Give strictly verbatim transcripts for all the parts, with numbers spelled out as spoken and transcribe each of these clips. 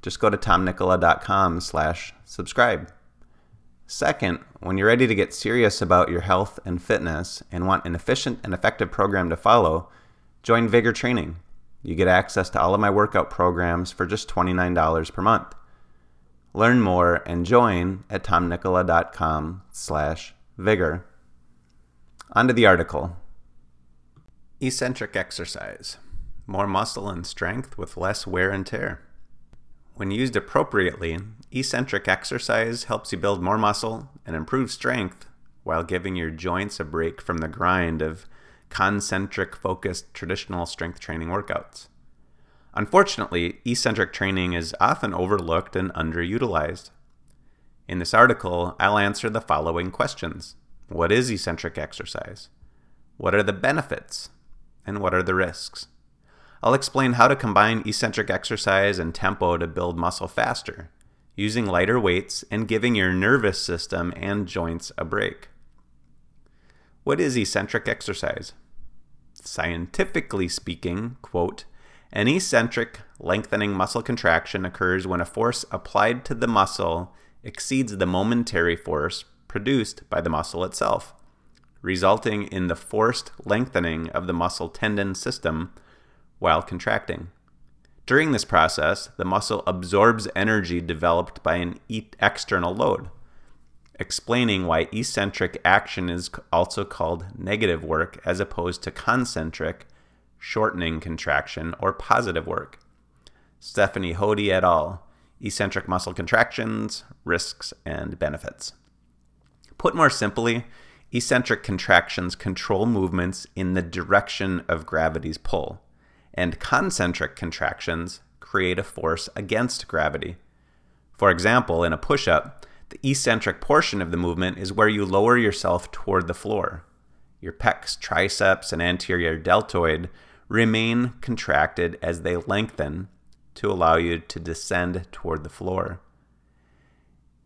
Just go to TomNicola.com slash subscribe. Second, when you're ready to get serious about your health and fitness and want an efficient and effective program to follow, join Vigor Training. You get access to all of my workout programs for just twenty-nine dollars per month. Learn more and join at TomNicola.com slash Vigor. On to the article. Eccentric exercise. More muscle and strength with less wear and tear. When used appropriately, eccentric exercise helps you build more muscle and improve strength while giving your joints a break from the grind of concentric-focused traditional strength training workouts. Unfortunately, eccentric training is often overlooked and underutilized. In this article, I'll answer the following questions. What is eccentric exercise? What are the benefits? And what are the risks? I'll explain how to combine eccentric exercise and tempo to build muscle faster, using lighter weights and giving your nervous system and joints a break. What is eccentric exercise? Scientifically speaking, quote, an eccentric lengthening muscle contraction occurs when a force applied to the muscle exceeds the momentary force produced by the muscle itself, resulting in the forced lengthening of the muscle tendon system while contracting. During this process, the muscle absorbs energy developed by an e- external load, explaining why eccentric action is also called negative work as opposed to concentric, shortening contraction, or positive work. Stephanie Hody et al., Eccentric Muscle Contractions, Risks and Benefits. Put more simply, eccentric contractions control movements in the direction of gravity's pull, and concentric contractions create a force against gravity. For example, in a push-up, the eccentric portion of the movement is where you lower yourself toward the floor. Your pecs, triceps, and anterior deltoid remain contracted as they lengthen to allow you to descend toward the floor.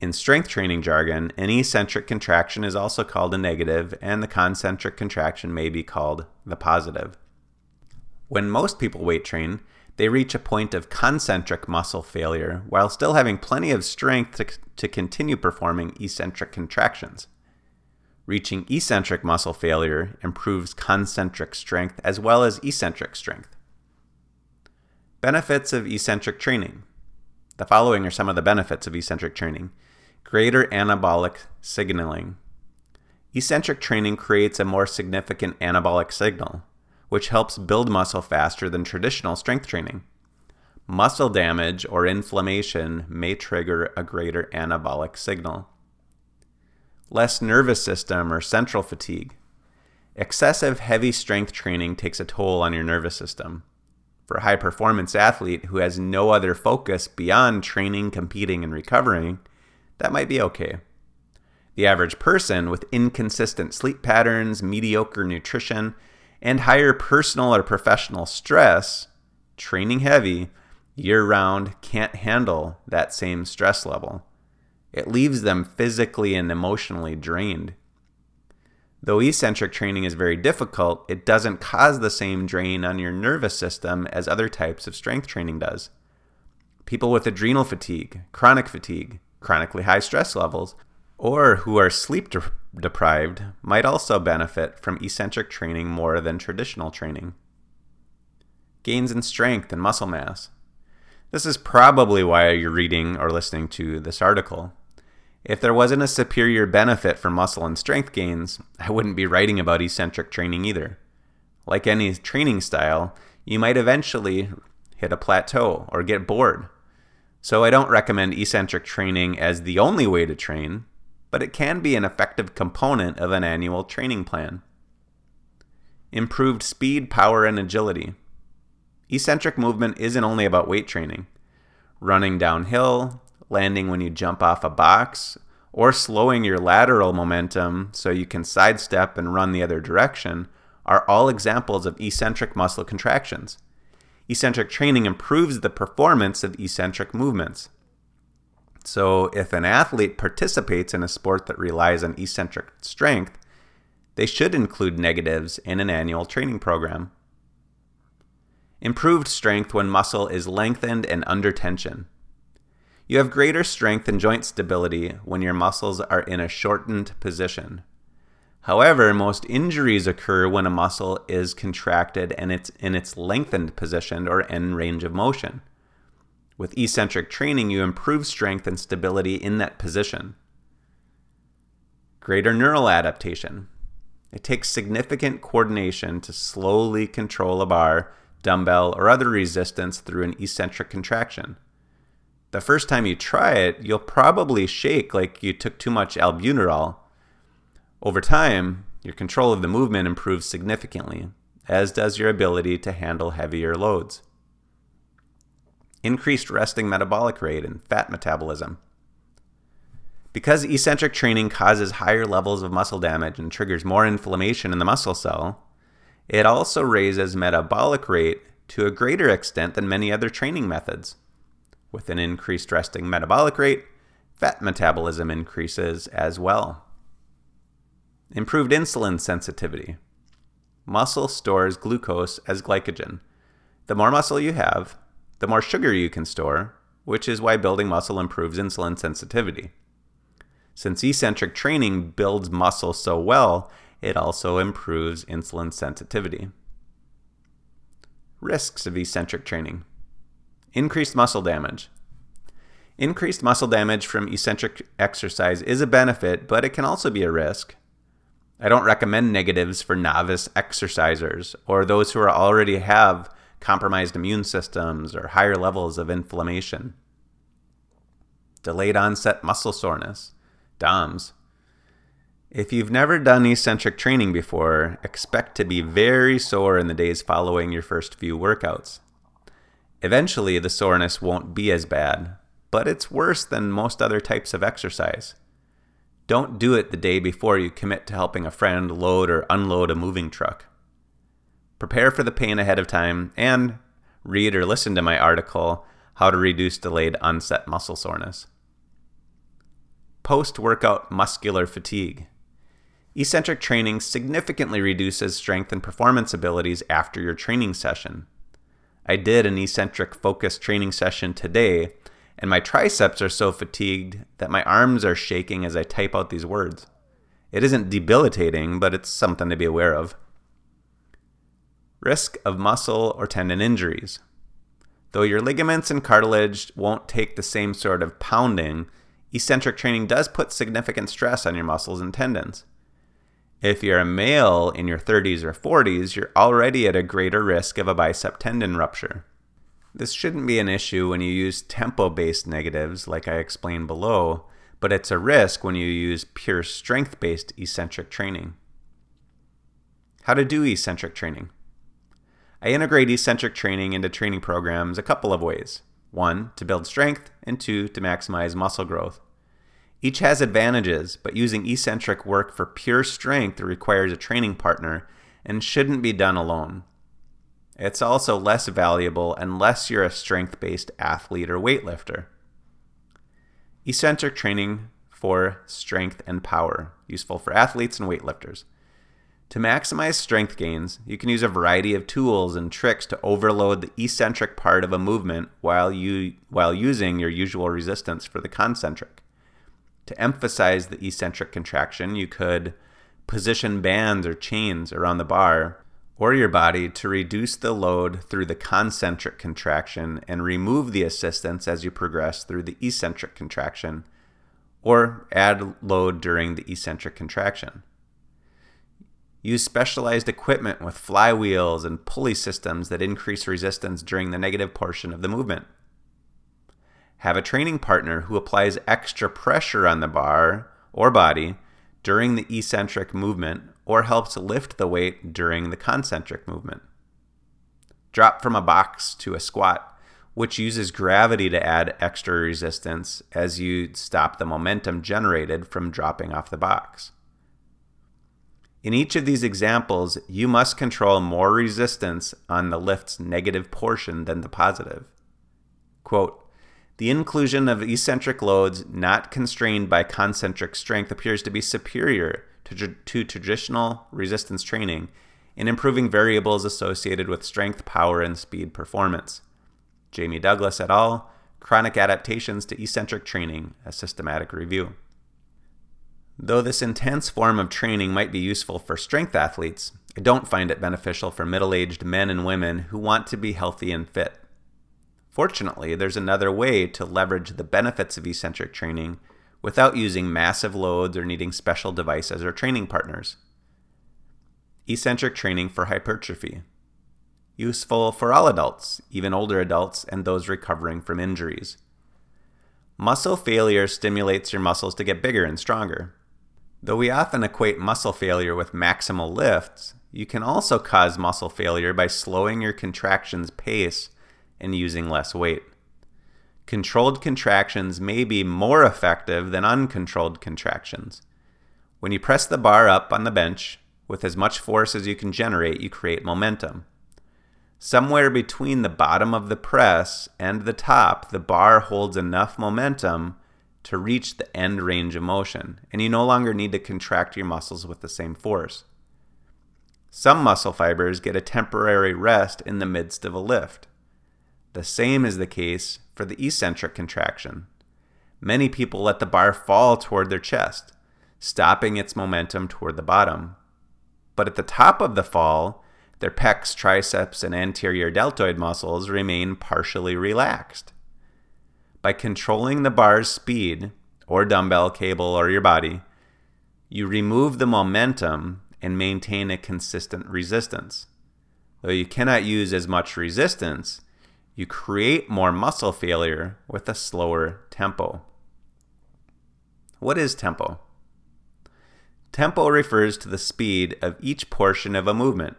In strength training jargon, an eccentric contraction is also called a negative, and the concentric contraction may be called the positive. When most people weight train, they reach a point of concentric muscle failure while still having plenty of strength to, to continue performing eccentric contractions. Reaching eccentric muscle failure improves concentric strength as well as eccentric strength. Benefits of eccentric training. The following are some of the benefits of eccentric training. Greater anabolic signaling. Eccentric training creates a more significant anabolic signal, which helps build muscle faster than traditional strength training. Muscle damage or inflammation may trigger a greater anabolic signal. Less nervous system or central fatigue. Excessive heavy strength training takes a toll on your nervous system. For a high-performance athlete who has no other focus beyond training, competing, and recovering, that might be okay. The average person with inconsistent sleep patterns, mediocre nutrition, and higher personal or professional stress, training heavy, year-round, can't handle that same stress level. It leaves them physically and emotionally drained. Though eccentric training is very difficult, it doesn't cause the same drain on your nervous system as other types of strength training does. People with adrenal fatigue, chronic fatigue, chronically high stress levels, or who are sleep de- deprived might also benefit from eccentric training more than traditional training. Gains in strength and muscle mass. This is probably why you're reading or listening to this article. If there wasn't a superior benefit for muscle and strength gains, I wouldn't be writing about eccentric training either. Like any training style, you might eventually hit a plateau or get bored. So I don't recommend eccentric training as the only way to train, but it can be an effective component of an annual training plan. Improved speed, power, and agility. Eccentric movement isn't only about weight training. Running downhill, landing when you jump off a box, or slowing your lateral momentum so you can sidestep and run the other direction, are all examples of eccentric muscle contractions. Eccentric training improves the performance of eccentric movements. So if an athlete participates in a sport that relies on eccentric strength, they should include negatives in an annual training program. Improved strength when muscle is lengthened and under tension. You have greater strength and joint stability when your muscles are in a shortened position. However, most injuries occur when a muscle is contracted and it's in its lengthened position or end range of motion. With eccentric training, you improve strength and stability in that position. Greater neural adaptation. It takes significant coordination to slowly control a bar, dumbbell, or other resistance through an eccentric contraction. The first time you try it, you'll probably shake like you took too much albuterol. Over time, your control of the movement improves significantly, as does your ability to handle heavier loads. Increased resting metabolic rate and fat metabolism. Because eccentric training causes higher levels of muscle damage and triggers more inflammation in the muscle cell, it also raises metabolic rate to a greater extent than many other training methods. With an increased resting metabolic rate, fat metabolism increases as well. Improved insulin sensitivity. Muscle stores glucose as glycogen. The more muscle you have, the more sugar you can store, which is why building muscle improves insulin sensitivity. Since eccentric training builds muscle so well, it also improves insulin sensitivity. Risks of eccentric training. Increased muscle damage. Increased muscle damage from eccentric exercise is a benefit, but it can also be a risk. I don't recommend negatives for novice exercisers or those who are already have compromised immune systems or higher levels of inflammation. Delayed onset muscle soreness, D O M S. If you've never done eccentric training before, expect to be very sore in the days following your first few workouts. Eventually, the soreness won't be as bad, but it's worse than most other types of exercise. Don't do it the day before you commit to helping a friend load or unload a moving truck. Prepare for the pain ahead of time and read or listen to my article, How to Reduce Delayed Onset Muscle Soreness. Post-workout muscular fatigue. Eccentric training significantly reduces strength and performance abilities after your training session. I did an eccentric-focused training session today, and my triceps are so fatigued that my arms are shaking as I type out these words. It isn't debilitating, but it's something to be aware of. Risk of muscle or tendon injuries. Though your ligaments and cartilage won't take the same sort of pounding, eccentric training does put significant stress on your muscles and tendons. If you're a male in your thirties or forties, you're already at a greater risk of a bicep tendon rupture. This shouldn't be an issue when you use tempo-based negatives like I explained below, but it's a risk when you use pure strength-based eccentric training. How to do eccentric training. I integrate eccentric training into training programs a couple of ways. One, to build strength, and two, to maximize muscle growth. Each has advantages, but using eccentric work for pure strength requires a training partner and shouldn't be done alone. It's also less valuable unless you're a strength-based athlete or weightlifter. Eccentric training for strength and power, useful for athletes and weightlifters. To maximize strength gains, you can use a variety of tools and tricks to overload the eccentric part of a movement while you while using your usual resistance for the concentric. To emphasize the eccentric contraction, you could position bands or chains around the bar or your body to reduce the load through the concentric contraction and remove the assistance as you progress through the eccentric contraction, or add load during the eccentric contraction. Use specialized equipment with flywheels and pulley systems that increase resistance during the negative portion of the movement. Have a training partner who applies extra pressure on the bar or body during the eccentric movement or helps lift the weight during the concentric movement. Drop from a box to a squat which uses gravity to add extra resistance as you stop the momentum generated from dropping off the box. In each of these examples, you must control more resistance on the lift's negative portion than the positive. Quote, "The inclusion of eccentric loads not constrained by concentric strength appears to be superior to, to traditional resistance training in improving variables associated with strength, power, and speed performance. Jamie Douglas et al., Chronic Adaptations to Eccentric Training, a Systematic Review." Though this intense form of training might be useful for strength athletes, I don't find it beneficial for middle-aged men and women who want to be healthy and fit. Fortunately, there's another way to leverage the benefits of eccentric training without using massive loads or needing special devices or training partners. Eccentric training for hypertrophy. Useful for all adults, even older adults, and those recovering from injuries. Muscle failure stimulates your muscles to get bigger and stronger. Though we often equate muscle failure with maximal lifts, you can also cause muscle failure by slowing your contractions' pace and using less weight. Controlled contractions may be more effective than uncontrolled contractions. When you press the bar up on the bench, with as much force as you can generate, you create momentum. Somewhere between the bottom of the press and the top, the bar holds enough momentum to reach the end range of motion, and you no longer need to contract your muscles with the same force. Some muscle fibers get a temporary rest in the midst of a lift. The same is the case for the eccentric contraction. Many people let the bar fall toward their chest, stopping its momentum toward the bottom. But at the top of the fall, their pecs, triceps, and anterior deltoid muscles remain partially relaxed. By controlling the bar's speed, or dumbbell cable, or your body, you remove the momentum and maintain a consistent resistance. Though you cannot use as much resistance, you create more muscle failure with a slower tempo. What is tempo? Tempo refers to the speed of each portion of a movement.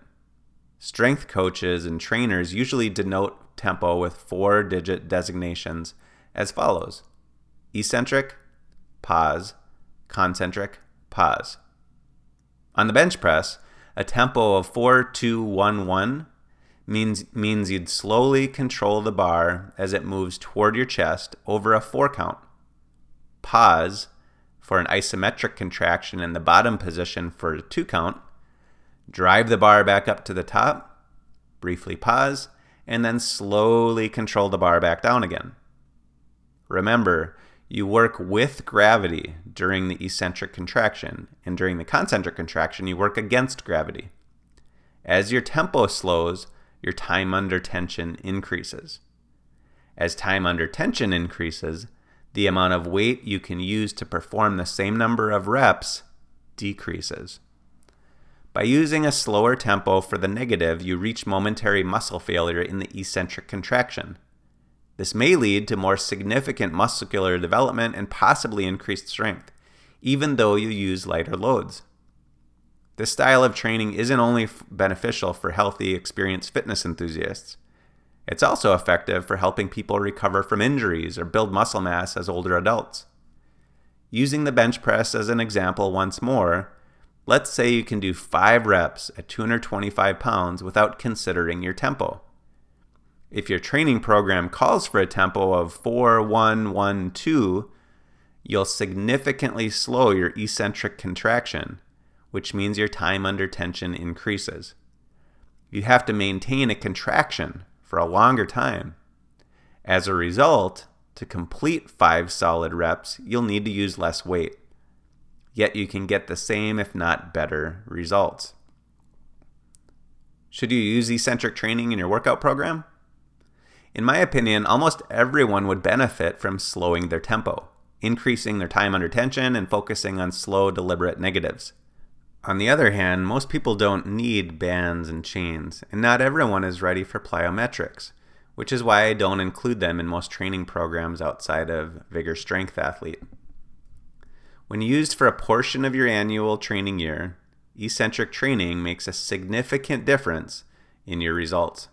Strength coaches and trainers usually denote tempo with four-digit designations as follows: eccentric, pause, concentric, pause. On the bench press, a tempo of four two one one means, means you'd slowly control the bar as it moves toward your chest over a four count. Pause for an isometric contraction in the bottom position for a two count. Drive the bar back up to the top, briefly pause, and then slowly control the bar back down again. Remember, you work with gravity during the eccentric contraction, and during the concentric contraction, you work against gravity. As your tempo slows, your time under tension increases. As time under tension increases, the amount of weight you can use to perform the same number of reps decreases. By using a slower tempo for the negative, you reach momentary muscle failure in the eccentric contraction. This may lead to more significant muscular development and possibly increased strength, even though you use lighter loads. This style of training isn't only beneficial for healthy, experienced fitness enthusiasts. It's also effective for helping people recover from injuries or build muscle mass as older adults. Using the bench press as an example once more, let's say you can do five reps at two hundred twenty-five pounds without considering your tempo. If your training program calls for a tempo of four one one two, you'll significantly slow your eccentric contraction, which means your time under tension increases. You have to maintain a contraction for a longer time. As a result, to complete five solid reps, you'll need to use less weight. Yet you can get the same, if not better, results. Should you use eccentric training in your workout program? In my opinion, almost everyone would benefit from slowing their tempo, increasing their time under tension, and focusing on slow, deliberate negatives. On the other hand, most people don't need bands and chains, and not everyone is ready for plyometrics, which is why I don't include them in most training programs outside of Vigor Strength Athlete. When used for a portion of your annual training year, eccentric training makes a significant difference in your results.